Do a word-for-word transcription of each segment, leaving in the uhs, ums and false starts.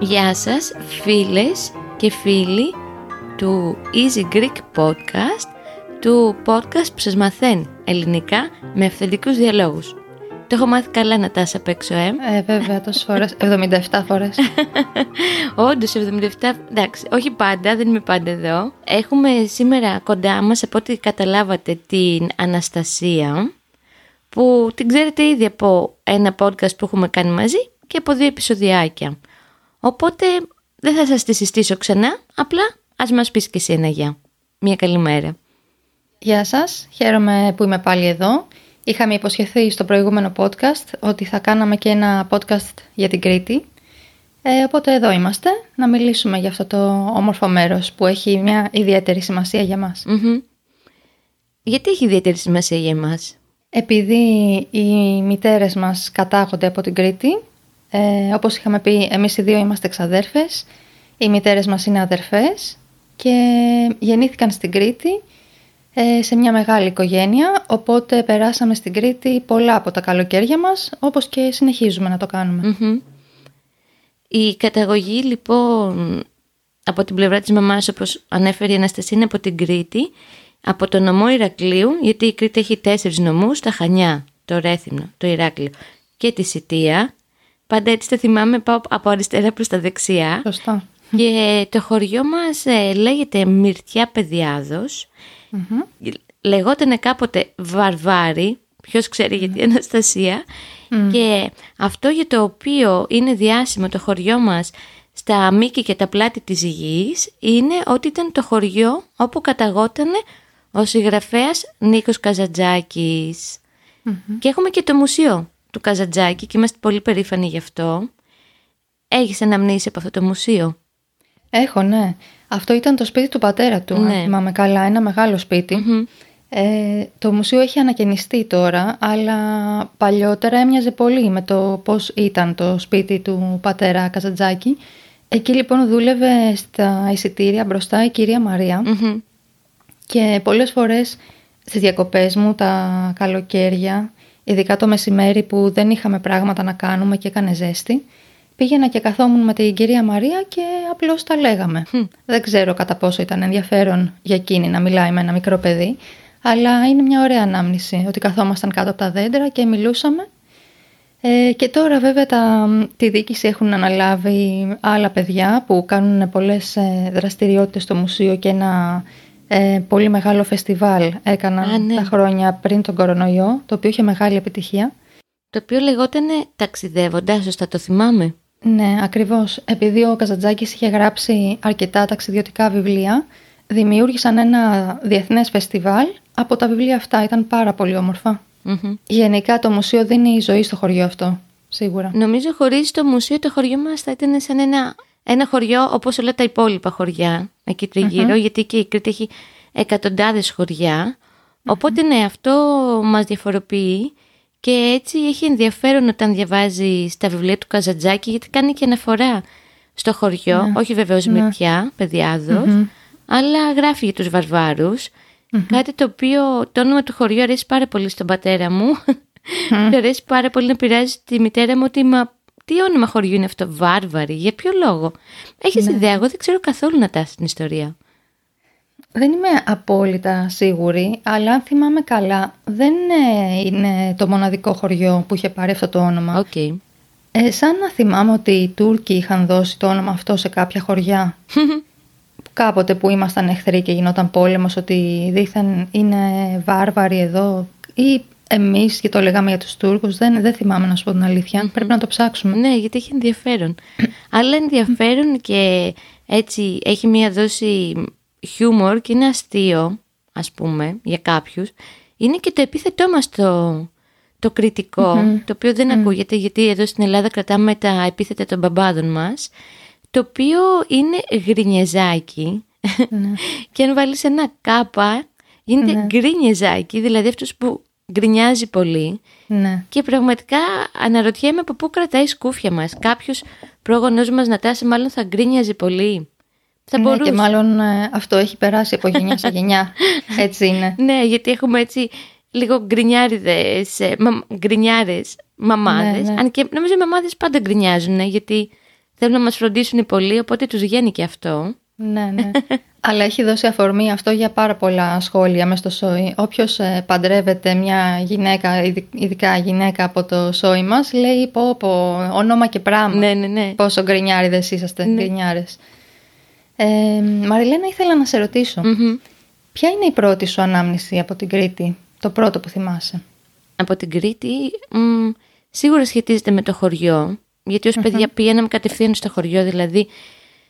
Γεια σας φίλες και φίλοι του Easy Greek Podcast, του podcast που σας μαθαίνει ελληνικά με αυθεντικούς διαλόγους. Το έχω μάθει καλά να τάσαι απ' έξω, ε. ε βέβαια, τόσες φορές, εβδομήντα επτά φορές. Όντως, εβδομήντα επτά, εντάξει, όχι πάντα, δεν είμαι πάντα εδώ. Έχουμε σήμερα κοντά μας, από ό,τι καταλάβατε, την Αναστασία, που την ξέρετε ήδη από ένα podcast που έχουμε κάνει μαζί και από δύο επεισοδιάκια. Οπότε δεν θα σας τη συστήσω ξανά, απλά ας μας πεις και εσύ ένα γεια. Μια καλή μέρα. Γεια σας, χαίρομαι που είμαι πάλι εδώ. Είχαμε υποσχεθεί στο προηγούμενο podcast ότι θα κάναμε και ένα podcast για την Κρήτη. Ε, οπότε εδώ είμαστε να μιλήσουμε για αυτό το όμορφο μέρος που έχει μια ιδιαίτερη σημασία για μας. Mm-hmm. Γιατί έχει ιδιαίτερη σημασία για εμάς? Επειδή οι μητέρες μας κατάγονται από την Κρήτη. Ε, όπως είχαμε πει, εμείς οι δύο είμαστε εξαδέρφες, οι μητέρες μας είναι αδερφές και γεννήθηκαν στην Κρήτη ε, σε μια μεγάλη οικογένεια, οπότε περάσαμε στην Κρήτη πολλά από τα καλοκαίρια μας, όπως και συνεχίζουμε να το κάνουμε. Mm-hmm. Η καταγωγή λοιπόν από την πλευρά της μαμάς, όπως ανέφερε η Αναστασία, είναι από την Κρήτη, από τον νομό Ηρακλείου, γιατί η Κρήτη έχει τέσσερις νομούς, τα Χανιά, το Ρέθυμνο, το Ηράκλειο και τη Σιτία. Πάντα έτσι το θυμάμαι, πάω από αριστερά προς τα δεξιά. Σωστά. Και το χωριό μας ε, λέγεται Μυρτιά Πεδιάδος. Mm-hmm. Λεγότανε κάποτε Βαρβάρι, ποιος ξέρει γιατί, mm-hmm. Αναστασία. Mm-hmm. Και αυτό για το οποίο είναι διάσημο το χωριό μας στα μήκη και τα πλάτη της γης είναι ότι ήταν το χωριό όπου καταγότανε ο συγγραφέας Νίκος Καζαντζάκης. Mm-hmm. Και έχουμε και το μουσείο του Καζαντζάκη και είμαστε πολύ περήφανοι γι' αυτό. Έχεις αναμνήσει από αυτό το μουσείο? Έχω, ναι. Αυτό ήταν το σπίτι του πατέρα του, ναι. Αν θυμάμαι καλά, ένα μεγάλο σπίτι. Mm-hmm. Ε, το μουσείο έχει ανακαινιστεί τώρα, αλλά παλιότερα έμοιαζε πολύ με το πώς ήταν το σπίτι του πατέρα Καζαντζάκη. Εκεί λοιπόν δούλευε στα εισιτήρια μπροστά η κυρία Μαρία. Mm-hmm. Και πολλές φορές στις διακοπές μου τα καλοκαίρια, ειδικά το μεσημέρι που δεν είχαμε πράγματα να κάνουμε και έκανε ζέστη, πήγαινα και καθόμουν με την κυρία Μαρία και απλώς τα λέγαμε. Mm. Δεν ξέρω κατά πόσο ήταν ενδιαφέρον για εκείνη να μιλάει με ένα μικρό παιδί, αλλά είναι μια ωραία ανάμνηση ότι καθόμασταν κάτω από τα δέντρα και μιλούσαμε. Ε, και τώρα βέβαια τα, τη διοίκηση έχουν αναλάβει άλλα παιδιά που κάνουν πολλές ε, δραστηριότητες στο μουσείο και ένα... Ε, πολύ μεγάλο φεστιβάλ έκαναν Α, ναι. τα χρόνια πριν τον κορονοϊό, το οποίο είχε μεγάλη επιτυχία. Το οποίο λεγότανε «Ταξιδεύοντα», σωστά το θυμάμαι? Ναι, ακριβώς. Επειδή ο Καζαντζάκης είχε γράψει αρκετά ταξιδιωτικά βιβλία, δημιούργησαν ένα διεθνές φεστιβάλ από τα βιβλία αυτά. Ήταν πάρα πολύ όμορφα. Mm-hmm. Γενικά το μουσείο δίνει η ζωή στο χωριό αυτό, σίγουρα. Νομίζω χωρίς το μουσείο το χωριό μας θα ήταν σαν ένα... Ένα χωριό όπως όλα τα υπόλοιπα χωριά εκεί τριγύρω, uh-huh. γιατί και η Κρήτη έχει εκατοντάδες χωριά. Uh-huh. Οπότε ναι, αυτό μας διαφοροποιεί και έτσι έχει ενδιαφέρον όταν διαβάζει τα βιβλία του Καζαντζάκη, γιατί κάνει και αναφορά στο χωριό, uh-huh. όχι βεβαίως uh-huh. Μυρτιά Πεδιάδος, uh-huh. αλλά γράφει για τους Βαρβάρους. Uh-huh. Κάτι το οποίο το όνομα του χωριού αρέσει πάρα πολύ στον πατέρα μου. Uh-huh. Αρέσει πάρα πολύ να πειράζει τη μητέρα μου ότι μα... Τι όνομα χωριού είναι αυτό, Βάρβαρη, για ποιο λόγο? Έχεις ναι. ιδέα? Εγώ δεν ξέρω καθόλου να τάσω την ιστορία. Δεν είμαι απόλυτα σίγουρη, αλλά αν θυμάμαι καλά, δεν είναι το μοναδικό χωριό που είχε πάρει αυτό το όνομα. Okay. Ε, σαν να θυμάμαι ότι οι Τούρκοι είχαν δώσει το όνομα αυτό σε κάποια χωριά. Κάποτε που ήμασταν εχθροί και γινόταν πόλεμος, ότι δήθεν είναι Βάρβαροι εδώ ή... Εμείς και το λέγαμε για τους Τούρκους, δεν, δεν θυμάμαι να σου πω την αλήθεια, mm-hmm. πρέπει να το ψάξουμε. Ναι, γιατί έχει ενδιαφέρον. Αλλά ενδιαφέρον και έτσι έχει μία δόση χιούμορ και είναι αστείο, ας πούμε, για κάποιους. Είναι και το επίθετό μας το, το κριτικό, mm-hmm. το οποίο δεν mm-hmm. ακούγεται, γιατί εδώ στην Ελλάδα κρατάμε τα επίθετα των μπαμπάδων μας, το οποίο είναι γρινιεζάκι mm-hmm. και αν βάλεις ένα κάπα γίνεται mm-hmm. γκρινιεζάκι, δηλαδή αυτούς που... γκρινιάζει πολύ. Ναι. Και πραγματικά αναρωτιέμαι από πού κρατάει σκούφια μας. Κάποιος πρόγονός μας να τάσει μάλλον θα γκρινιάζει πολύ. Θα ναι, μπορούσε. Και μάλλον ε, αυτό έχει περάσει από γενιά σε γενιά. Έτσι είναι. Ναι, γιατί έχουμε έτσι λίγο γκρινιάριδες, ε, μα, γκρινιάρες μαμάδες. Ναι, ναι. Αν και νομίζω οι μαμάδες πάντα γκρινιάζουν, γιατί θέλουν να μας φροντίσουν πολύ, οπότε τους βγαίνει και αυτό. Ναι, ναι. Αλλά έχει δώσει αφορμή αυτό για πάρα πολλά σχόλια μες στο σόι. Όποιος ε, παντρεύεται μια γυναίκα, ειδικά γυναίκα από το σόι μας, λέει πω πω, όνομα και πράγμα. Ναι, ναι, ναι. Πόσο γκρινιάριδες είσαστε, ναι. Γκρινιάρες. Ε, Μαριλένα, ήθελα να σε ρωτήσω, mm-hmm. ποια είναι η πρώτη σου ανάμνηση από την Κρήτη, το πρώτο που θυμάσαι? Από την Κρήτη μ, σίγουρα σχετίζεται με το χωριό, γιατί ως mm-hmm. παιδιά πήγαμε κατευθείαν στο χωριό, δηλαδή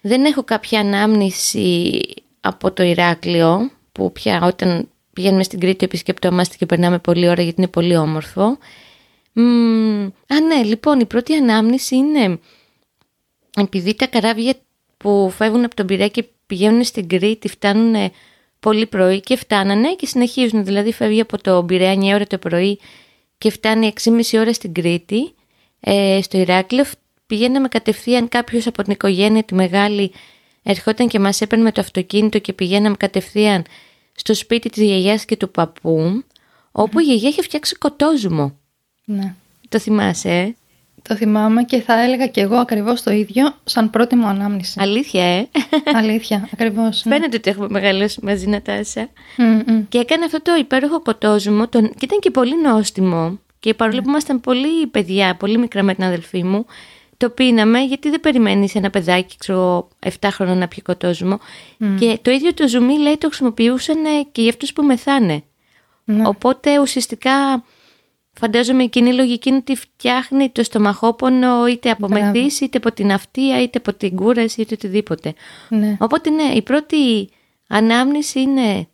δεν έχω κάποια ανάμνηση από το Ηράκλειο, που πια όταν πηγαίνουμε στην Κρήτη επισκεπτόμαστε και περνάμε πολλή ώρα γιατί είναι πολύ όμορφο. Μ, α ναι, λοιπόν, η πρώτη ανάμνηση είναι επειδή τα καράβια που φεύγουν από τον Πειραιά και πηγαίνουν στην Κρήτη, φτάνουν πολύ πρωί και φτάνανε και συνεχίζουν. Δηλαδή φεύγει από τον Πειραιά εννιά η ώρα το πρωί και φτάνει έξι και μισή ώρα στην Κρήτη. Ε, στο Ηράκλειο πηγαίναμε κατευθείαν, κάποιος από την οικογένεια τη μεγάλη ερχόταν και μας έπαιρνε με το αυτοκίνητο και πηγαίναμε κατευθείαν στο σπίτι της γιαγιάς και του παππού, όπου mm. η γιαγιά είχε φτιάξει κοτόζουμο. Ναι. Το θυμάσαι, ε? Το θυμάμαι και θα έλεγα και εγώ ακριβώς το ίδιο σαν πρώτη μου ανάμνηση. Αλήθεια, ε? Αλήθεια, ακριβώς. Ναι. Φαίνεται ότι έχουμε μεγαλώσει μαζί, Νατάσα. Mm-mm. Και έκανε αυτό το υπέροχο κοτόζουμο, τον... και ήταν και πολύ νόστιμο. Και παρόλο mm. που ήμασταν πολύ παιδιά, πολύ μικρά με την αδελφή μου, το πίναμε γιατί δεν περιμένεις ένα παιδάκι, ξέρω, εφτά χρονών να πιει κοτόζουμο. Mm. Και το ίδιο το ζουμί, λέει, το χρησιμοποιούσαν και για αυτούς που μεθάνε. Mm. Οπότε ουσιαστικά... Φαντάζομαι εκείνη η λογική είναι ότι φτιάχνει το στομαχόπονο είτε από μεθύς, είτε από την αυτία, είτε από την κούραση, είτε οτιδήποτε. Ναι. Οπότε ναι, η πρώτη ανάμνηση είναι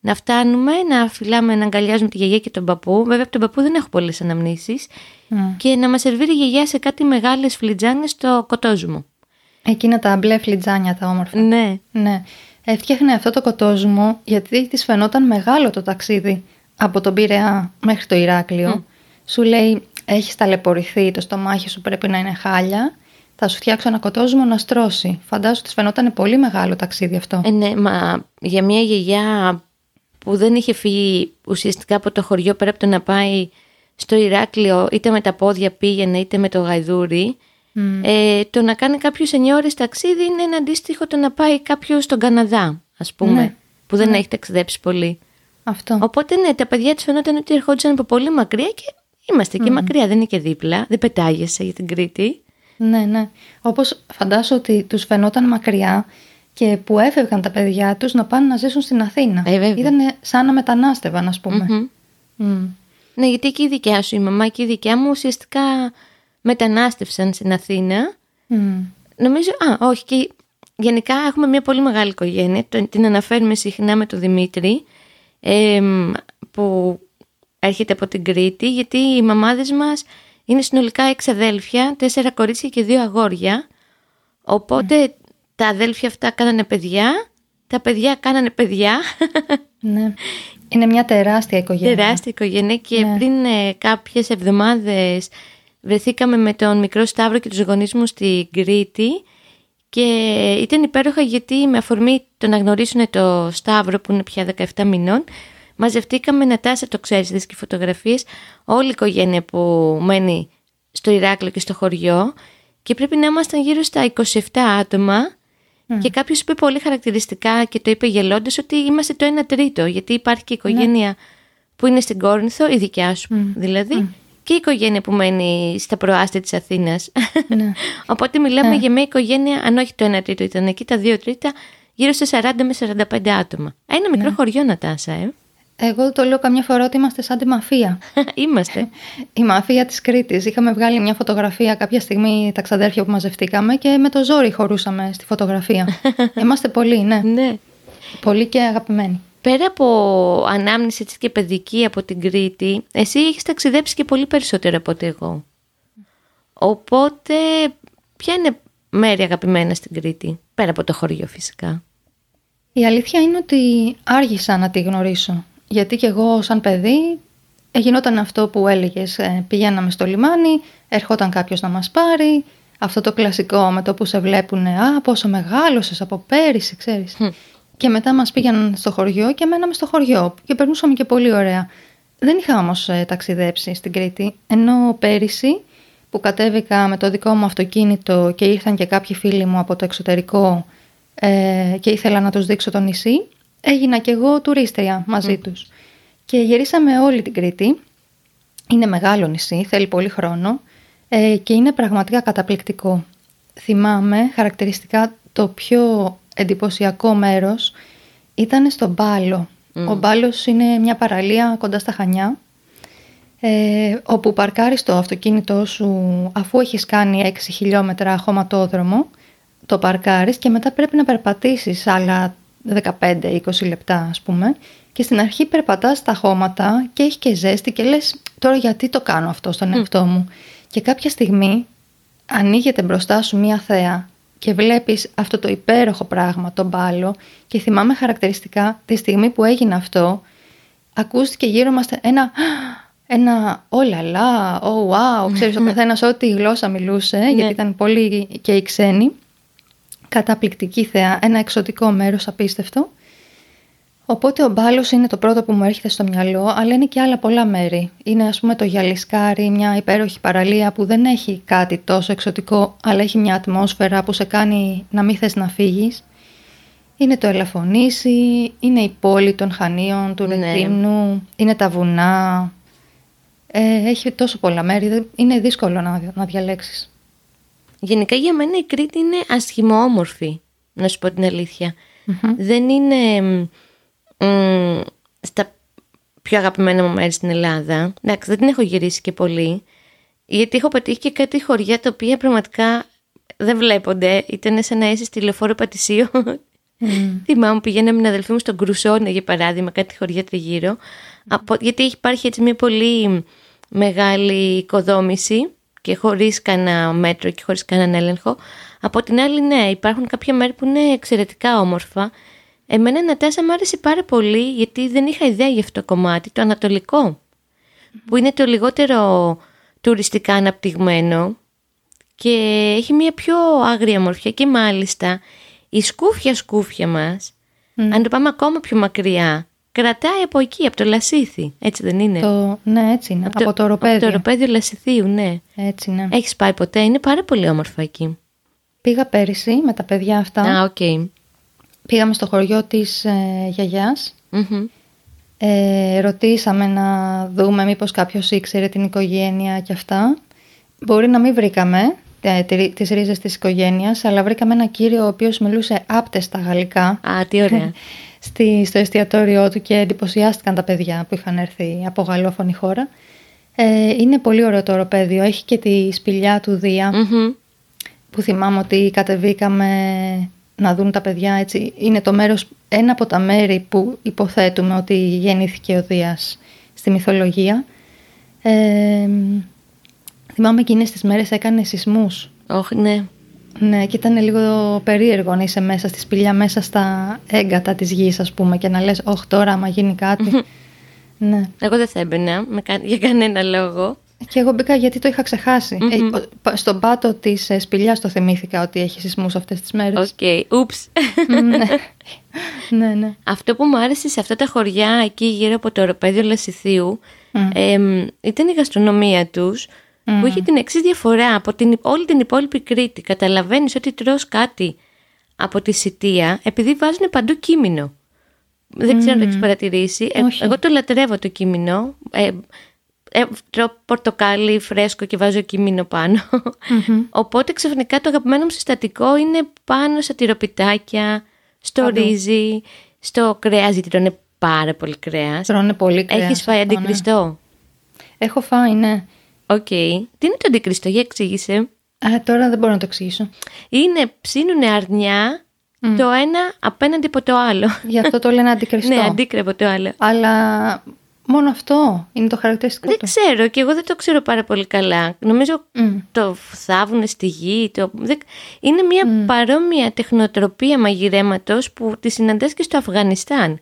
να φτάνουμε, να φυλάμε, να αγκαλιάζουμε τη γιαγιά και τον παππού. Βέβαια από τον παππού δεν έχω πολλές αναμνήσεις. Mm. Και να μας σερβίρει η γιαγιά σε κάτι μεγάλες φλιτζάνες στο κοτόζουμο. Εκείνα τα μπλε φλιτζάνια τα όμορφα. Ναι. ναι. Έφτιαχνε αυτό το κοτόζουμο γιατί της φαινόταν μεγάλο το ταξίδι από τον Πειραιά μέχρι το Ηράκλειο. Mm. Σου λέει, έχεις ταλαιπωρηθεί, το στομάχι σου πρέπει να είναι χάλια. Θα σου φτιάξω ένα κοτόζουμο να στρώσει. Φαντάζομαι ότι φαινόταν πολύ μεγάλο ταξίδι αυτό. Ε, ναι, μα για μια γιαγιά που δεν είχε φύγει ουσιαστικά από το χωριό, πέρα από το να πάει στο Ηράκλειο, είτε με τα πόδια πήγαινε, είτε με το γαϊδούρι. Mm. Ε, το να κάνει κάποιο εννιά ώρες ταξίδι είναι ένα αντίστοιχο το να πάει κάποιο στον Καναδά, ας πούμε, ναι. που δεν ναι. έχει ταξιδέψει πολύ. Αυτό. Οπότε ναι, τα παιδιά της φαινόταν ότι ερχόντουσαν από πολύ μακριά και. Είμαστε και mm. μακριά, δεν είναι και δίπλα, δεν πετάγεσαι για την Κρήτη. Ναι, ναι. Όπως φαντάζω ότι τους φαινόταν μακριά και που έφευγαν τα παιδιά τους να πάνε να ζήσουν στην Αθήνα. Ε, ήταν σαν να μετανάστευαν, ας πούμε. Mm-hmm. Mm. Ναι, γιατί και η δικιά σου η μαμά και η δικιά μου ουσιαστικά μετανάστευσαν στην Αθήνα. Mm. Νομίζω, α, όχι, και γενικά έχουμε μια πολύ μεγάλη οικογένεια, την αναφέρουμε συχνά με τον Δημήτρη, ε, που... Έρχεται από την Κρήτη, γιατί οι μαμάδες μας είναι συνολικά έξι αδέλφια, τέσσερα κορίτσια και δύο αγόρια. Οπότε mm. τα αδέλφια αυτά κάνανε παιδιά, τα παιδιά κάνανε παιδιά. Ναι. Είναι μια τεράστια οικογένεια. Τεράστια οικογένεια και ναι. πριν ε, κάποιες εβδομάδες βρεθήκαμε με τον μικρό Σταύρο και τους γονείς μου στην Κρήτη και ήταν υπέροχα γιατί με αφορμή το να γνωρίσουν το Σταύρο που είναι πια δεκαεφτά μηνών, μαζευτήκαμε, Νατάσα, το ξέρεις, δεις και φωτογραφίες, όλη η οικογένεια που μένει στο Ηράκλειο και στο χωριό και πρέπει να ήμασταν γύρω στα είκοσι επτά άτομα mm. και κάποιος είπε πολύ χαρακτηριστικά και το είπε γελώντας ότι είμαστε το ένα τρίτο, γιατί υπάρχει και η οικογένεια mm. που είναι στην Κόρινθο, η δικιά σου mm. δηλαδή, mm. και η οικογένεια που μένει στα προάστια της Αθήνας. Mm. Οπότε μιλάμε mm. για μια οικογένεια, αν όχι το ένα τρίτο ήταν εκεί, τα δύο τρίτα, γύρω στα σαράντα με σαράντα πέντε άτομα. Ένα μικρό mm. χωριό, Νατάσα, ε. Εγώ το λέω καμιά φορά ότι είμαστε σαν τη μαφία. Είμαστε. Η μαφία της Κρήτης. Είχαμε βγάλει μια φωτογραφία κάποια στιγμή τα ξαδέρφια που μαζευτήκαμε και με το ζόρι χωρούσαμε στη φωτογραφία. Είμαστε πολλοί, ναι. ναι. Πολλοί και αγαπημένοι. Πέρα από ανάμνηση και παιδική από την Κρήτη, εσύ έχεις ταξιδέψει και πολύ περισσότερο από ό,τι εγώ. Οπότε, ποια είναι μέρη αγαπημένα στην Κρήτη, πέρα από το χωριό φυσικά? Η αλήθεια είναι ότι άργησα να τη γνωρίσω. Γιατί και εγώ σαν παιδί γινόταν αυτό που έλεγες, πηγαίναμε στο λιμάνι, ερχόταν κάποιος να μας πάρει, αυτό το κλασικό με το που σε βλέπουν, α, πόσο μεγάλωσες από πέρυσι, ξέρεις. Mm. Και μετά μας πήγαιναν στο χωριό και μέναμε στο χωριό και περνούσαμε και πολύ ωραία. Δεν είχα όμως ταξιδέψει στην Κρήτη, ενώ πέρυσι που κατέβηκα με το δικό μου αυτοκίνητο και ήρθαν και κάποιοι φίλοι μου από το εξωτερικό ε, και ήθελα να τους δείξω το νησί, έγινα και εγώ τουρίστρια μαζί mm. τους. Και γυρίσαμε όλη την Κρήτη. Είναι μεγάλο νησί, θέλει πολύ χρόνο ε, και είναι πραγματικά καταπληκτικό. Θυμάμαι χαρακτηριστικά το πιο εντυπωσιακό μέρος ήταν στο Μπάλο. Mm. Ο Μπάλος είναι μια παραλία κοντά στα Χανιά, ε, όπου παρκάρεις το αυτοκίνητό σου αφού έχεις κάνει έξι χιλιόμετρα χωματόδρομο, το παρκάρεις και μετά πρέπει να περπατήσεις άλλα δεκαπέντε με είκοσι λεπτά ας πούμε. Και στην αρχή περπατάς στα χώματα και έχει και ζέστη και λες τώρα γιατί το κάνω αυτό στον εαυτό μου. Mm. Και κάποια στιγμή ανοίγεται μπροστά σου μια θέα και βλέπεις αυτό το υπέροχο πράγμα, τον Μπάλο. Και θυμάμαι χαρακτηριστικά τη στιγμή που έγινε αυτό, ακούστηκε γύρω μας ένα, ένα όλαλα, oh, wow, ξέρεις, ο καθένας ό,τι η γλώσσα μιλούσε, γιατί ήταν πολλοί και οι ξένοι. Καταπληκτική θέα, ένα εξωτικό μέρος, απίστευτο. Οπότε ο Μπάλος είναι το πρώτο που μου έρχεται στο μυαλό, αλλά είναι και άλλα πολλά μέρη. Είναι ας πούμε το Γυαλισκάρι, μια υπέροχη παραλία που δεν έχει κάτι τόσο εξωτικό, αλλά έχει μια ατμόσφαιρα που σε κάνει να μην θες να φύγεις. Είναι το Ελαφονήσι, είναι η πόλη των Χανίων, του Ρεθύμνου, ναι. είναι τα βουνά. Ε, έχει τόσο πολλά μέρη, είναι δύσκολο να, να διαλέξεις. Γενικά για μένα η Κρήτη είναι ασχημόμορφη, να σου πω την αλήθεια. Mm-hmm. Δεν είναι... στα πιο αγαπημένα μου μέρη στην Ελλάδα. Εντάξει, δεν την έχω γυρίσει και πολύ, γιατί έχω πετύχει και κάτι χωριά τα οποία πραγματικά δεν βλέπονται. Ήταν σαν να είσαι στη Λεωφόρο Πατησίου. Mm. Θυμάμαι, πηγαίναμε με την αδελφή μου στον Κρουσόνε για παράδειγμα, κάτι χωριά τριγύρω. Mm. Από, γιατί υπάρχει έτσι μια πολύ μεγάλη οικοδόμηση και χωρίς κανένα μέτρο και χωρίς κανέναν έλεγχο. Από την άλλη, ναι, υπάρχουν κάποια μέρη που είναι εξαιρετικά όμορφα. Εμένα η Νατάσα μου άρεσε πάρα πολύ, γιατί δεν είχα ιδέα για αυτό το κομμάτι, το ανατολικό, που είναι το λιγότερο τουριστικά αναπτυγμένο και έχει μια πιο άγρια μορφιά. Και μάλιστα η σκούφια σκούφια μας, mm. αν το πάμε ακόμα πιο μακριά, κρατάει από εκεί, από το Λασίθι, έτσι δεν είναι? Το, ναι, έτσι είναι, από, από το οροπέδιο. Από το οροπέδιο Λασιθίου, ναι. Έτσι είναι. Έχεις πάει ποτέ? Είναι πάρα πολύ όμορφα εκεί. Πήγα πέρυσι με τα παιδιά αυτά. Α, οκ. Okay. Πήγαμε στο χωριό της ε, γιαγιάς, mm-hmm. ε, ρωτήσαμε να δούμε μήπως κάποιος ήξερε την οικογένεια και αυτά. Μπορεί να μην βρήκαμε ε, τις ρίζες της οικογένειας, αλλά βρήκαμε ένα κύριο ο οποίος μιλούσε άπτεστα γαλλικά. Α, τι ωραία. Στη, στο εστιατόριό του και εντυπωσιάστηκαν τα παιδιά που είχαν έρθει από γαλλόφωνη χώρα. Ε, είναι πολύ ωραίο το οροπέδιο, έχει και τη σπηλιά του Δία, mm-hmm. που θυμάμαι ότι κατεβήκαμε... να δουν τα παιδιά, έτσι, είναι το μέρος, ένα από τα μέρη που υποθέτουμε ότι γεννήθηκε ο Δίας στη μυθολογία. Ε, θυμάμαι εκείνες τις μέρες έκανε σεισμούς. Όχι, ναι. Ναι, και ήταν λίγο περίεργο να είσαι μέσα στη σπηλιά, μέσα στα έγκατα της γης, ας πούμε, και να λες, όχι τώρα, άμα γίνει κάτι. Ναι. Εγώ δεν θα έμπαινα, με κα... για κανένα λόγο. Και εγώ μπήκα γιατί το είχα ξεχάσει. Mm-hmm. Ε, στον πάτο της σπηλιάς το θυμήθηκα ότι έχει σεισμούς αυτές τις μέρες. Οκ, okay. ούψ. ναι. ναι, ναι. Αυτό που μου άρεσε σε αυτά τα χωριά εκεί γύρω από το οροπέδιο Λασιθίου mm. ε, ήταν η γαστρονομία τους, mm. που είχε την εξής διαφορά από την, όλη την υπόλοιπη Κρήτη. Καταλαβαίνεις ότι τρως κάτι από τη Σιτία, επειδή βάζουν παντού κίμινο. Δεν ξέρω mm. αν το έχεις παρατηρήσει. Ε, εγώ το λατρεύω το κίμινο. Ε, Ε, τρώω πορτοκάλι φρέσκο και βάζω κιμίνο πάνω. Mm-hmm. Οπότε ξαφνικά το αγαπημένο μου συστατικό είναι πάνω στα τυροπιτάκια, στο Άδω. ρύζι, στο κρέας, γιατί τρώνε πάρα πολύ κρέας. Τρώνε πολύ κρέας. Έχεις φάει αυτό, αντικριστό? Ναι. Έχω φάει, ναι. Οκ. Okay. Τι είναι το αντικριστό, για εξήγησε. Α, τώρα δεν μπορώ να το εξηγήσω. Είναι, ψήνουνε αρνιά mm. το ένα απέναντι από το άλλο. Γι' αυτό το λένε αντικριστό. Ναι, αντίκρα από το άλλο. Αλλά... μόνο αυτό είναι το χαρακτηριστικό δεν του. Δεν ξέρω, και εγώ δεν το ξέρω πάρα πολύ καλά. Νομίζω mm. το θάβουνε στη γη. Το... είναι μια mm. παρόμοια τεχνοτροπία μαγειρέματος που τη συναντάς και στο Αφγανιστάν.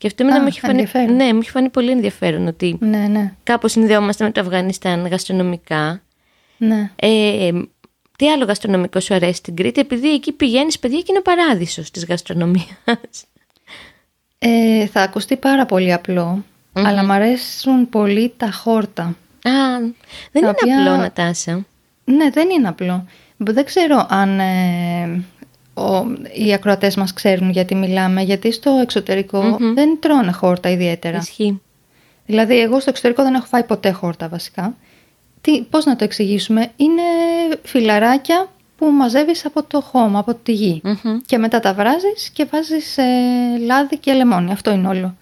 Και αυτό με έχει φανεί, ναι, μου έχει φανεί πολύ ενδιαφέρον ότι ναι, ναι. κάπως συνδεόμαστε με το Αφγανιστάν γαστρονομικά. Ναι. Ε, τι άλλο γαστρονομικό σου αρέσει στην Κρήτη, επειδή εκεί πηγαίνεις παιδιά και είναι ο παράδεισος της γαστρονομίας. Ε, θα ακουστεί πάρα πολύ απλό, mm-hmm. αλλά μου αρέσουν πολύ τα χόρτα. Α, δεν είναι οποία... απλό, Νατάσα. Ναι, δεν είναι απλό. Δεν ξέρω αν... Ε... Ο, οι ακροατές μας ξέρουν γιατί μιλάμε, γιατί στο εξωτερικό mm-hmm. δεν τρώνε χόρτα ιδιαίτερα. Ισχύει. Δηλαδή εγώ στο εξωτερικό δεν έχω φάει ποτέ χόρτα βασικά. Τι, πώς να το εξηγήσουμε, είναι φυλαράκια που μαζεύεις από το χώμα, από τη γη mm-hmm. και μετά τα βράζεις και βάζεις ε, λάδι και λεμόνι, αυτό είναι όλο.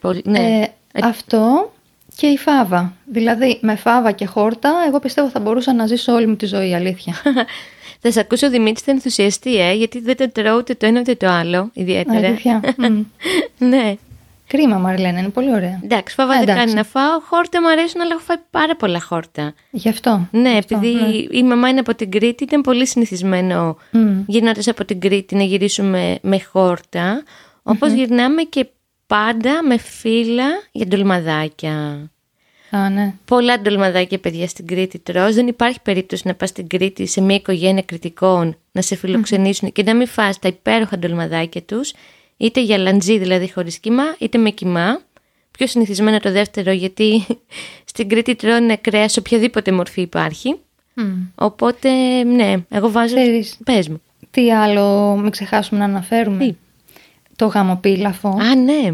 Πολύ, ναι. ε, αυτό και η φάβα, δηλαδή με φάβα και χόρτα εγώ πιστεύω θα μπορούσα να ζήσω όλη μου τη ζωή, αλήθεια. Θα σε ακούσω, Δημήτρη, θα ενθουσιαστεί, ε, γιατί δεν τα τρώω ούτε το ένα ούτε το άλλο, ιδιαίτερα. Αλήθεια. mm. Ναι. Κρίμα, Μαριλένα, είναι πολύ ωραία. Εντάξει, φάβα δεν κάνει να φάω. Χόρτα μου αρέσουν, αλλά έχω φάει πάρα πολλά χόρτα. Γι' αυτό. Ναι, γι αυτό, επειδή ναι. η μαμά είναι από την Κρήτη, ήταν πολύ συνηθισμένο mm. γυρνώντας από την Κρήτη να γυρίσουμε με χόρτα. Όπως mm-hmm. γυρνάμε και πάντα με φύλλα για ντολμαδάκια. Α, ναι. Πολλά ντολμαδάκια παιδιά στην Κρήτη τρως. Δεν υπάρχει περίπτωση να πας στην Κρήτη σε μια οικογένεια κρητικών να σε φιλοξενήσουν mm. και να μην φας τα υπέροχα ντολμαδάκια τους, είτε για λαντζή δηλαδή χωρίς κιμά, είτε με κιμά. Πιο συνηθισμένα το δεύτερο, γιατί στην Κρήτη τρώνε κρέας οποιαδήποτε μορφή υπάρχει. Mm. Οπότε ναι, εγώ βάζω. Φέρεις. Πες μου. Τι άλλο μην ξεχάσουμε να αναφέρουμε. Τι? Το γαμοπίλαφο. Α, ναι.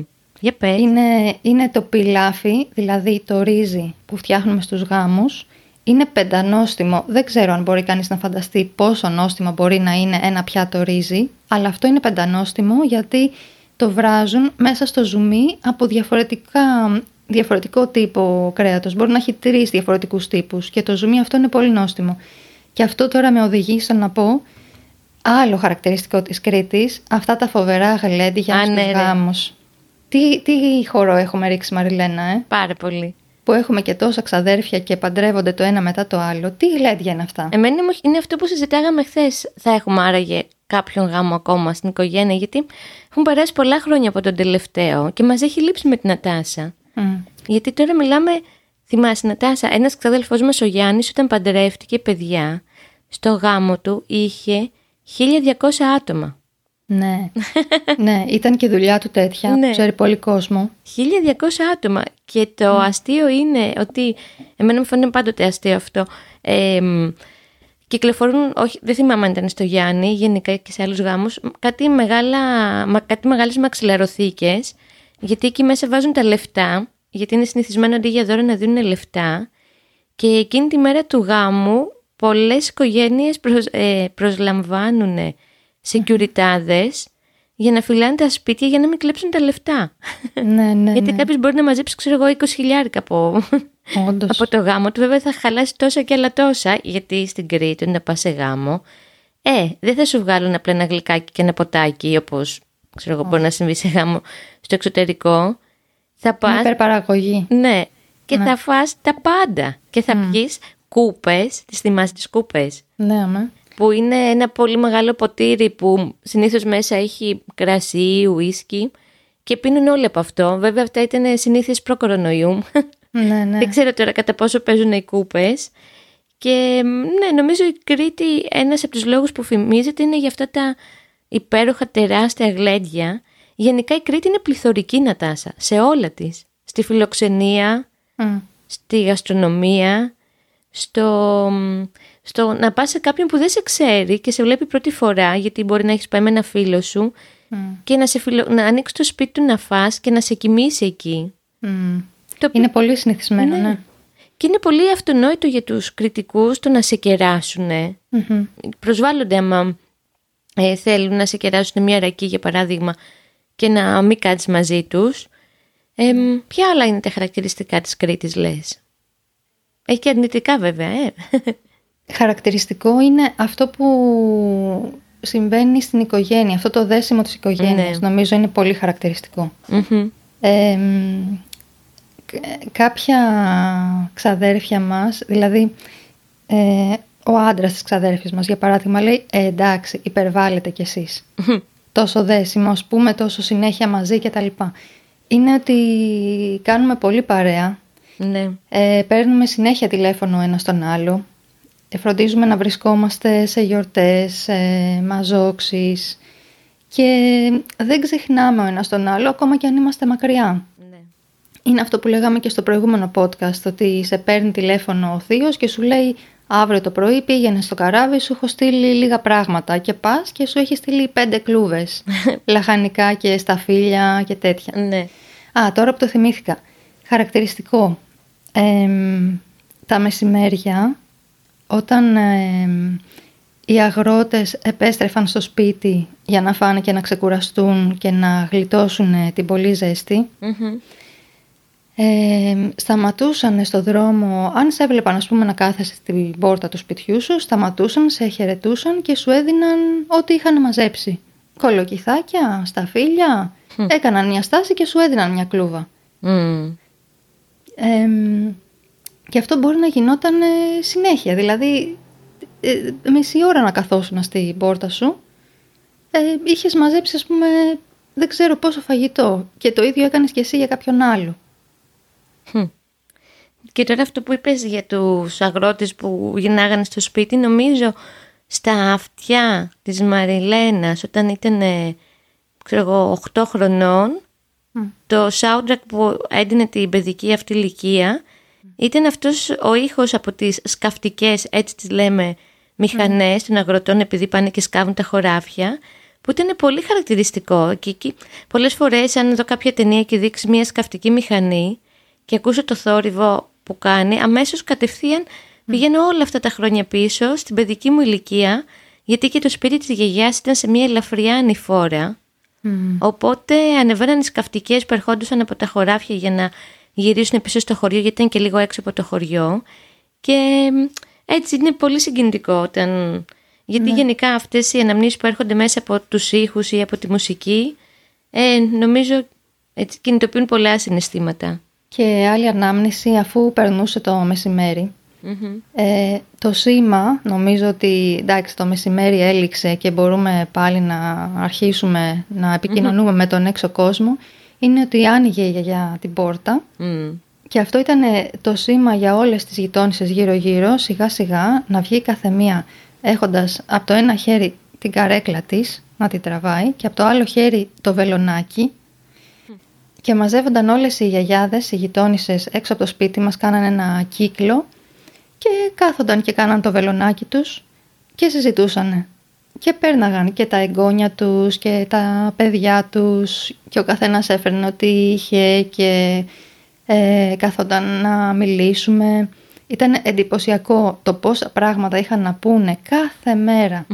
Είναι, είναι το πιλάφι, δηλαδή το ρύζι που φτιάχνουμε στους γάμους. Είναι πεντανόστιμο. Δεν ξέρω αν μπορεί κανείς να φανταστεί πόσο νόστιμο μπορεί να είναι ένα πιάτο ρύζι, αλλά αυτό είναι πεντανόστιμο γιατί το βράζουν μέσα στο ζουμί από διαφορετικά, διαφορετικό τύπο κρέατος. Μπορεί να έχει τρεις διαφορετικούς τύπους και το ζουμί αυτό είναι πολύ νόστιμο. Και αυτό τώρα με οδηγεί στο να πω άλλο χαρακτηριστικό της Κρήτης, αυτά τα φοβερά γλέντια στους ναι, γάμους. Τι, τι χώρο έχουμε ρίξει, Μαριλένα, ε? Πάρα πολύ. Που έχουμε και τόσα ξαδέρφια και παντρεύονται το ένα μετά το άλλο. Τι γλέντια είναι αυτά. Εμένα είναι αυτό που συζητάγαμε χθες. Θα έχουμε άραγε κάποιον γάμο ακόμα στην οικογένεια, γιατί έχουν περάσει πολλά χρόνια από τον τελευταίο και μας έχει λείψει με την Νατάσα. Mm. Γιατί τώρα μιλάμε, θυμάσαι, Νατάσα, ένας ξαδέλφος μας ο Γιάννης, όταν παντρεύτηκε παιδιά, στο γάμο του είχε χίλια διακόσια άτομα. Ναι, ναι, ήταν και δουλειά του τέτοια, ναι. Ξέρει πολύ κόσμο. χίλια διακόσια άτομα και το mm. αστείο είναι ότι, εμένα μου φαίνεται πάντοτε αστείο αυτό, ε, κυκλοφορούν, όχι, δεν θυμάμαι αν ήταν στο Γιάννη, γενικά και σε άλλους γάμους, κάτι, μεγάλα, μα, κάτι μεγάλες μαξιλαροθήκες, γιατί εκεί μέσα βάζουν τα λεφτά, γιατί είναι συνηθισμένο αντί για δώρα να δίνουν λεφτά και εκείνη τη μέρα του γάμου πολλές οικογένειες προσ, ε, προσλαμβάνουν σεκιουριτάδες για να φυλάνε τα σπίτια για να μην κλέψουν τα λεφτά. Ναι, ναι. Γιατί ναι. κάποιος μπορεί να μαζέψει, ξέρω εγώ, είκοσι χιλιάρικα από... από το γάμο του. Βέβαια θα χαλάσει τόσα και άλλα τόσα, γιατί στην Κρήτη να πας σε γάμο, ε, δεν θα σου βγάλουν απλά ένα γλυκάκι και ένα ποτάκι, όπως ξέρω εγώ, oh. μπορεί να συμβεί σε γάμο στο εξωτερικό. Θα πας. Με υπερπαραγωγή. Ναι. Και ναι. θα φας τα πάντα. Και θα mm. πιεις κούπες. Τις θυμάσαι τις κούπες? Ναι, ναι. Που είναι ένα πολύ μεγάλο ποτήρι που συνήθως μέσα έχει κρασί, ουίσκι και πίνουν όλοι από αυτό. Βέβαια αυτά ήταν συνήθειες προ-κορονοϊού. Ναι, ναι. Δεν ξέρω τώρα κατά πόσο παίζουν οι κούπες. Και ναι, νομίζω η Κρήτη, ένας από τους λόγους που φημίζεται είναι για αυτά τα υπέροχα τεράστια γλέντια. Γενικά η Κρήτη είναι πληθωρική, Νατάσα, σε όλα της. Στη φιλοξενία, mm. στη γαστρονομία, στο... στο να πας σε κάποιον που δεν σε ξέρει και σε βλέπει πρώτη φορά, γιατί μπορεί να έχεις πάει με ένα φίλο σου mm. και να, σε φιλο... να ανοίξει το σπίτι του να φας και να σε κοιμήσει εκεί. Mm. Το... Είναι πολύ συνηθισμένο, ναι. ναι. Και είναι πολύ αυτονόητο για τους κριτικούς το να σε κεράσουνε. Mm-hmm. Προσβάλλονται άμα ε, θέλουν να σε κεράσουν μια ρακή, για παράδειγμα, και να μην κάτσεις μαζί τους. Ε, ποια άλλα είναι τα χαρακτηριστικά της Κρήτης, λες? Έχει και αρνητικά βέβαια, ε. Χαρακτηριστικό είναι αυτό που συμβαίνει στην οικογένεια, αυτό το δέσιμο της οικογένειας, ναι. νομίζω είναι πολύ χαρακτηριστικό. Mm-hmm. Ε, κάποια ξαδέρφια μας, δηλαδή ε, ο άντρας της ξαδέρφης μας, για παράδειγμα, λέει ε, εντάξει, υπερβάλλετε κι εσείς. Mm-hmm. Τόσο δέσιμο, ας πούμε, τόσο συνέχεια μαζί κτλ. είναι ότι κάνουμε πολύ παρέα. Ναι. Ε, παίρνουμε συνέχεια τηλέφωνο ένα στον άλλο. Ε, φροντίζουμε να βρισκόμαστε σε γιορτές, ε, μαζόξεις. Και δεν ξεχνάμε ο ένας τον άλλο, ακόμα και αν είμαστε μακριά. Ναι. Είναι αυτό που λέγαμε και στο προηγούμενο podcast, ότι σε παίρνει τηλέφωνο ο θείος και σου λέει αύριο το πρωί πήγαινε στο καράβι, σου έχω στείλει λίγα πράγματα και πας και σου έχει στείλει πέντε κλούβες, λαχανικά και σταφύλια και τέτοια. Ναι. Α, τώρα που το θυμήθηκα, χαρακτηριστικό. Ε, τα μεσημέρια, όταν... Ε, οι αγρότες επέστρεφαν στο σπίτι για να φάνε και να ξεκουραστούν και να γλιτώσουν την πολύ ζέστη. Mm-hmm. Ε, σταματούσαν στο δρόμο, αν σε έβλεπαν ας πούμε να κάθεσαι στην πόρτα του σπιτιού σου, σταματούσαν, σε χαιρετούσαν και σου έδιναν ό,τι είχαν μαζέψει. Κολοκυθάκια, σταφύλια, mm. έκαναν μια στάση και σου έδιναν μια κλούβα. Mm. Ε, και αυτό μπορεί να γινόταν συνέχεια, δηλαδή... Ε, μισή ώρα να καθόσουν στην πόρτα σου, ε, είχες μαζέψει ας πούμε δεν ξέρω πόσο φαγητό και το ίδιο έκανες και εσύ για κάποιον άλλο. Hm. Και τώρα αυτό που είπες για τους αγρότες που γυρνάγανε στο σπίτι, νομίζω στα αυτιά της Μαριλένας όταν ήταν ξέρω, οκτώ χρονών, mm. το soundtrack που έδινε την παιδική αυτή ηλικία ήταν αυτός ο ήχος από τις σκαφτικές, έτσι τις λέμε, μηχανές mm. των αγροτών, επειδή πάνε και σκάβουν τα χωράφια, που ήταν πολύ χαρακτηριστικό. Και εκεί πολλές φορές, αν δω κάποια ταινία και δείξει μια σκαφτική μηχανή και ακούσω το θόρυβο που κάνει, αμέσως κατευθείαν mm. πηγαίνω όλα αυτά τα χρόνια πίσω, στην παιδική μου ηλικία, γιατί και το σπίτι της γιαγιάς ήταν σε μια ελαφριά ανηφόρα. Mm. Οπότε ανεβαίναν οι σκαφτικές που ερχόντουσαν από τα χωράφια για να γυρίσουν πίσω στο χωριό, γιατί ήταν και λίγο έξω από το χωριό. Και έτσι είναι πολύ συγκινητικό όταν... γιατί ναι. γενικά αυτές οι αναμνήσεις που έρχονται μέσα από τους ήχους ή από τη μουσική, ε, νομίζω έτσι, κινητοποιούν πολλά συναισθήματα. Και άλλη ανάμνηση, αφού περνούσε το μεσημέρι, mm-hmm. ε, το σήμα, νομίζω ότι εντάξει, το μεσημέρι έληξε και μπορούμε πάλι να αρχίσουμε να επικοινωνούμε mm-hmm. με τον έξω κόσμο, είναι ότι άνοιγε η γιαγιά την πόρτα mm. και αυτό ήταν το σήμα για όλες τις γειτόνισσες γύρω-γύρω, σιγά σιγά να βγει καθεμία έχοντας από το ένα χέρι την καρέκλα της να την τραβάει και από το άλλο χέρι το βελονάκι mm. και μαζεύονταν όλες οι γιαγιάδες, οι γειτόνισσες έξω από το σπίτι μας, κάνανε ένα κύκλο και κάθονταν και κάναν το βελονάκι τους και συζητούσανε. Και πέρναγαν και τα εγγόνια τους και τα παιδιά τους και ο καθένας έφερνε ό,τι είχε και ε, καθόταν να μιλήσουμε. Ήταν εντυπωσιακό το πόσα πράγματα είχαν να πούνε κάθε μέρα.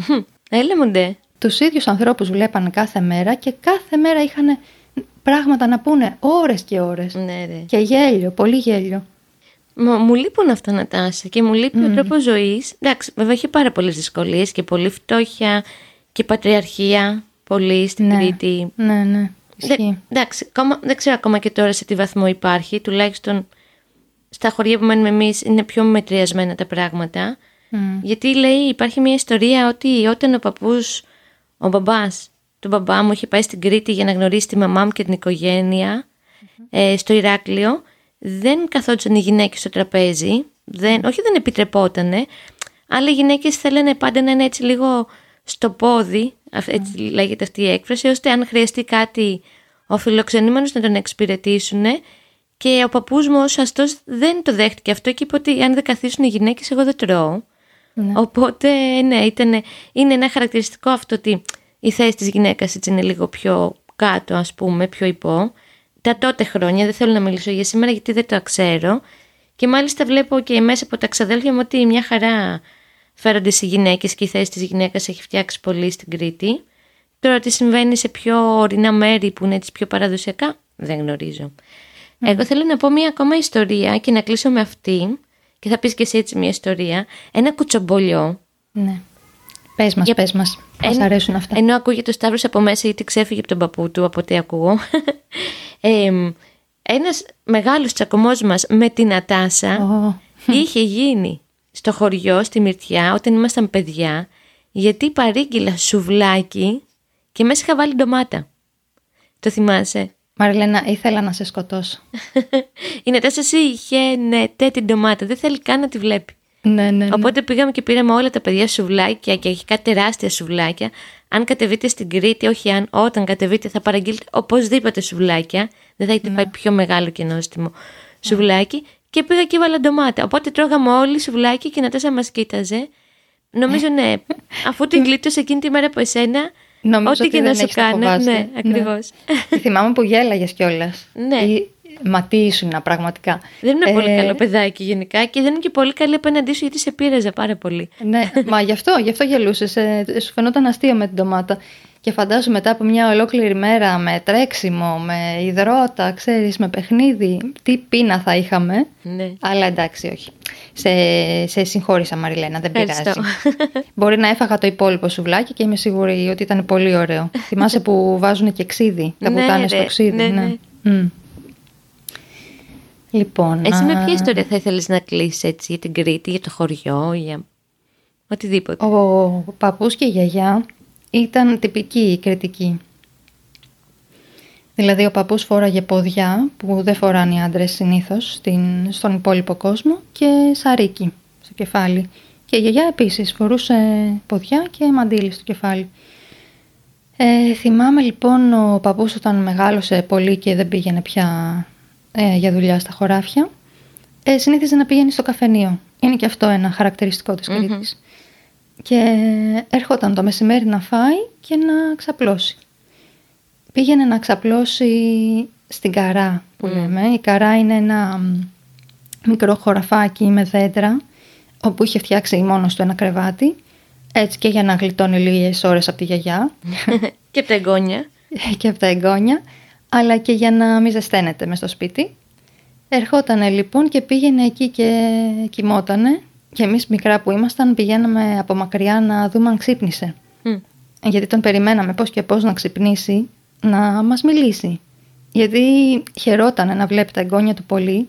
Έλα μου ντε. Τους ίδιους ανθρώπους βλέπανε κάθε μέρα και κάθε μέρα είχαν πράγματα να πούνε ώρες και ώρες. Ναι, ρε. Και γέλιο, πολύ γέλιο. Μου, μου λείπουν αυτά, Νατάσα, και μου λείπει mm. ο τρόπος ζωής. Εντάξει, βέβαια είχε πάρα πολλές δυσκολίες και πολύ φτώχεια και πατριαρχία πολύ στην ναι, Κρήτη. Ναι, ναι, ισχύει. Εντάξει, ακόμα, δεν ξέρω ακόμα και τώρα σε τι βαθμό υπάρχει. Τουλάχιστον στα χωριά που μένουμε εμείς είναι πιο μετριασμένα τα πράγματα. Mm. Γιατί λέει, υπάρχει μια ιστορία ότι όταν ο παππούς, ο μπαμπάς, τον μπαμπά μου είχε πάει στην Κρήτη για να γνωρίσει τη μαμά μου και την οικογένεια mm-hmm. ε, στο Ηράκλειο, δεν καθόντουσαν οι γυναίκες στο τραπέζι, δεν, όχι δεν επιτρεπότανε, αλλά οι γυναίκες θέλανε πάντα να είναι έτσι λίγο στο πόδι, έτσι mm. λέγεται αυτή η έκφραση, ώστε αν χρειαστεί κάτι ο φιλοξενούμενος να τον εξυπηρετήσουν. Και ο παππούς μου ως αστός δεν το δέχτηκε αυτό και είπε ότι αν δεν καθίσουν οι γυναίκες εγώ δεν τρώω. Mm. Οπότε ναι, ήταν, είναι ένα χαρακτηριστικό αυτό ότι η θέση της γυναίκας έτσι είναι λίγο πιο κάτω ας πούμε, πιο υπό. Τα τότε χρόνια, δεν θέλω να μιλήσω για σήμερα γιατί δεν το ξέρω. Και μάλιστα βλέπω και μέσα από τα ξαδέλφια μου ότι μια χαρά φέρονται οι γυναίκες και η θέση της γυναίκας έχει φτιάξει πολύ στην Κρήτη. Τώρα τι συμβαίνει σε πιο ορεινά μέρη που είναι έτσι πιο παραδοσιακά, δεν γνωρίζω. Mm. Εγώ θέλω να πω μια ακόμα ιστορία και να κλείσω με αυτή. Και θα πεις και εσύ έτσι μια ιστορία. Ένα κουτσομπολιό. Ναι. Πες μας, για... πες μας. Μας Εν... αρέσουν αυτά. Ενώ ακούγεται ο Σταύρος από μέσα γιατί ξέφυγε από τον παππού του, από ό,τι ακούω. Ε, ένας μεγάλος τσακωμός μας με την Νατάσα oh. είχε γίνει στο χωριό, στη Μυρτιά, όταν ήμασταν παιδιά, γιατί παρήγγειλα σουβλάκι και μέσα είχα βάλει ντομάτα. Το θυμάσαι? Μαριλένα, ήθελα να σε σκοτώσω. Η Νατάσσα είχε την ντομάτα, δεν θέλει καν να τη βλέπει. Ναι, ναι, ναι. Οπότε πήγαμε και πήραμε όλα τα παιδιά σουβλάκια και αρχικά τεράστια σουβλάκια. Αν κατεβείτε στην Κρήτη, όχι αν, όταν κατεβείτε θα παραγγείλετε οπωσδήποτε σουβλάκια. Δεν θα έχετε ναι. πάει πιο μεγάλο και νόστιμο σουβλάκι. Ναι. Και πήγα και βάλα ντομάτα. Οπότε τρώγαμε όλοι σουβλάκι και η Νατάσσα μας κοίταζε. Νομίζω ναι, αφού την γλίτωσε εκείνη τη μέρα από εσένα. Νομίζω ό,τι και να σου κάνω. Ναι, ακριβώς. Ναι. Θυμάμαι που γέλαγες κιόλας. Ναι. Ή... Μα τι ήσουν πραγματικά. Δεν είναι ε... πολύ καλό παιδάκι γενικά και δεν είναι και πολύ καλή απέναντί σου γιατί σε πείραζε πάρα πολύ. Ναι, μα γι' αυτό, γι' αυτό γελούσες. Ε, σου φαινόταν αστείο με την ντομάτα. Και φαντάζομαι μετά από μια ολόκληρη μέρα με τρέξιμο, με υδρότα, ξέρεις, με παιχνίδι, τι πείνα θα είχαμε. Ναι. Αλλά εντάξει, όχι. Σε, σε συγχώρησα, Μαριλένα, δεν πειράζει. Μπορεί να έφαγα το υπόλοιπο σουβλάκι και είμαι σίγουρη ότι ήταν πολύ ωραίο. Θυμάσαι που βάζουν και ξύδι, τα μπουτάνε ναι, στο ξύδι. Ναι, ναι. ναι. Mm. Λοιπόν, εσύ με ποια ιστορία θα ήθελες να κλείσεις έτσι, για την Κρήτη, για το χωριό, για οτιδήποτε? Ο παππούς και η γιαγιά ήταν τυπικοί κρητικοί. Δηλαδή ο παππούς φόραγε ποδιά που δεν φοράνε οι άντρες συνήθως στην, στον υπόλοιπο κόσμο και σαρίκι στο κεφάλι. Και η γιαγιά επίσης φορούσε ποδιά και μαντήλι στο κεφάλι. Ε, θυμάμαι λοιπόν ο παππούς όταν μεγάλωσε πολύ και δεν πήγαινε πια... Ε, για δουλειά στα χωράφια, ε, συνήθιζε να πηγαίνει στο καφενείο. Είναι και αυτό ένα χαρακτηριστικό της Κρήτης. Mm-hmm. Και έρχονταν το μεσημέρι να φάει και να ξαπλώσει. Πήγαινε να ξαπλώσει στην καρά που mm. λέμε. Η καρά είναι ένα μικρό χωραφάκι με δέντρα, όπου είχε φτιάξει μόνος του ένα κρεβάτι, έτσι και για να γλιτώνει λίγες ώρες από τη γιαγιά. Και από τα εγγόνια. Και από τα εγγόνια. Αλλά και για να μην ζεσταίνεται μες στο σπίτι. Ερχότανε λοιπόν και πήγαινε εκεί και κοιμότανε. Και εμείς μικρά που ήμασταν πηγαίναμε από μακριά να δούμε αν ξύπνησε. Mm. Γιατί τον περιμέναμε πώς και πώς να ξυπνήσει, να μας μιλήσει. Γιατί χαιρότανε να βλέπει τα εγγόνια του πολύ.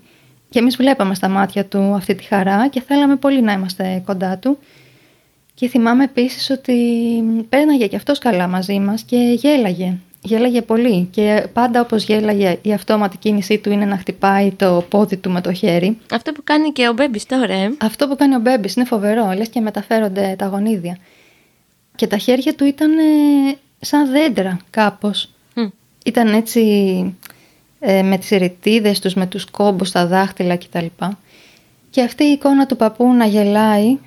Και εμείς βλέπαμε στα μάτια του αυτή τη χαρά και θέλαμε πολύ να είμαστε κοντά του. Και θυμάμαι επίσης ότι πέρναγε και αυτός καλά μαζί μας και γέλαγε. Γέλαγε πολύ και πάντα όπως γέλαγε η αυτόματη κίνησή του είναι να χτυπάει το πόδι του με το χέρι. Αυτό που κάνει και ο Μπέμπης τώρα. Ε. Αυτό που κάνει ο Μπέμπης είναι φοβερό, λες και μεταφέρονται τα γονίδια. Και τα χέρια του ήταν σαν δέντρα κάπως. Mm. Ήταν έτσι ε, με τις ρητίδες τους, με τους κόμπους, τα δάχτυλα κτλ. Και αυτή η εικόνα του παππού να γελάει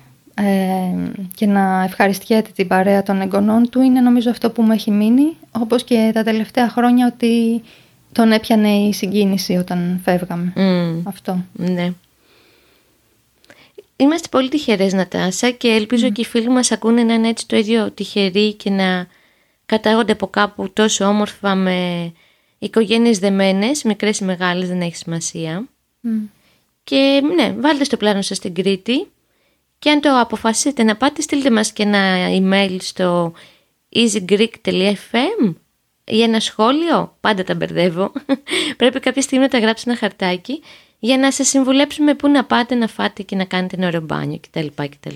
και να ευχαριστιέται την παρέα των εγγονών του είναι νομίζω αυτό που μου έχει μείνει, όπως και τα τελευταία χρόνια ότι τον έπιανε η συγκίνηση όταν φεύγαμε. Mm. Αυτό. Ναι. Είμαστε πολύ τυχερές, Νατάσα, και ελπίζω mm. και οι φίλοι μας ακούνε να είναι έτσι το ίδιο τυχεροί και να κατάγονται από κάπου τόσο όμορφα με οικογένειες δεμένες, μικρές ή μεγάλες, δεν έχει σημασία. Mm. Και ναι, βάλτε στο πλάνο σας την Κρήτη. Και αν το αποφασίσετε να πάτε, στείλτε μας και ένα email στο easy greek dot f m ή ένα σχόλιο, πάντα τα μπερδεύω. Πρέπει κάποια στιγμή να τα γράψω ένα χαρτάκι για να σας συμβουλέψουμε πού να πάτε να φάτε και να κάνετε ένα ρομπάνιο κτλ. κτλ.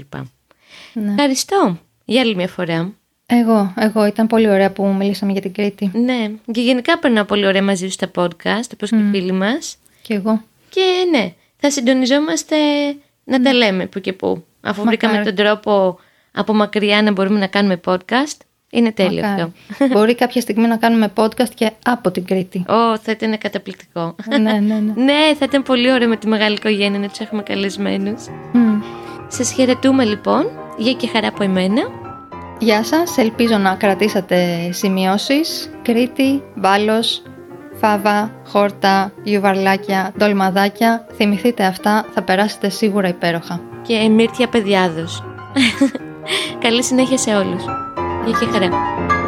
Ναι. Ευχαριστώ για άλλη μια φορά. Εγώ, εγώ. Ήταν πολύ ωραία που μιλήσαμε για την Κρήτη. Ναι, και γενικά περνάω πολύ ωραία μαζί στα podcast, όπως και οι mm. φίλοι μας. Και εγώ. Και ναι, θα συντονιζόμαστε... Να τα λέμε που και που. Αφού βρήκαμε τον τρόπο από μακριά να μπορούμε να κάνουμε podcast, είναι τέλειο αυτό. Μπορεί κάποια στιγμή να κάνουμε podcast και από την Κρήτη. Ω, θα ήταν καταπληκτικό. Ναι, ναι, ναι. Ναι, θα ήταν πολύ ωραίο με τη μεγάλη οικογένεια να τους έχουμε καλεσμένους. Mm. Σας χαιρετούμε λοιπόν. Γεια και χαρά από εμένα. Γεια σας. Ελπίζω να κρατήσατε σημειώσεις. Κρήτη, Μπάλος, φάβα, χόρτα, γιουβαρλάκια, ντολμαδάκια. Θυμηθείτε αυτά, θα περάσετε σίγουρα υπέροχα. Και Μυρτιά Πεδιάδος. Καλή συνέχεια σε όλους. Γεια και χαρά.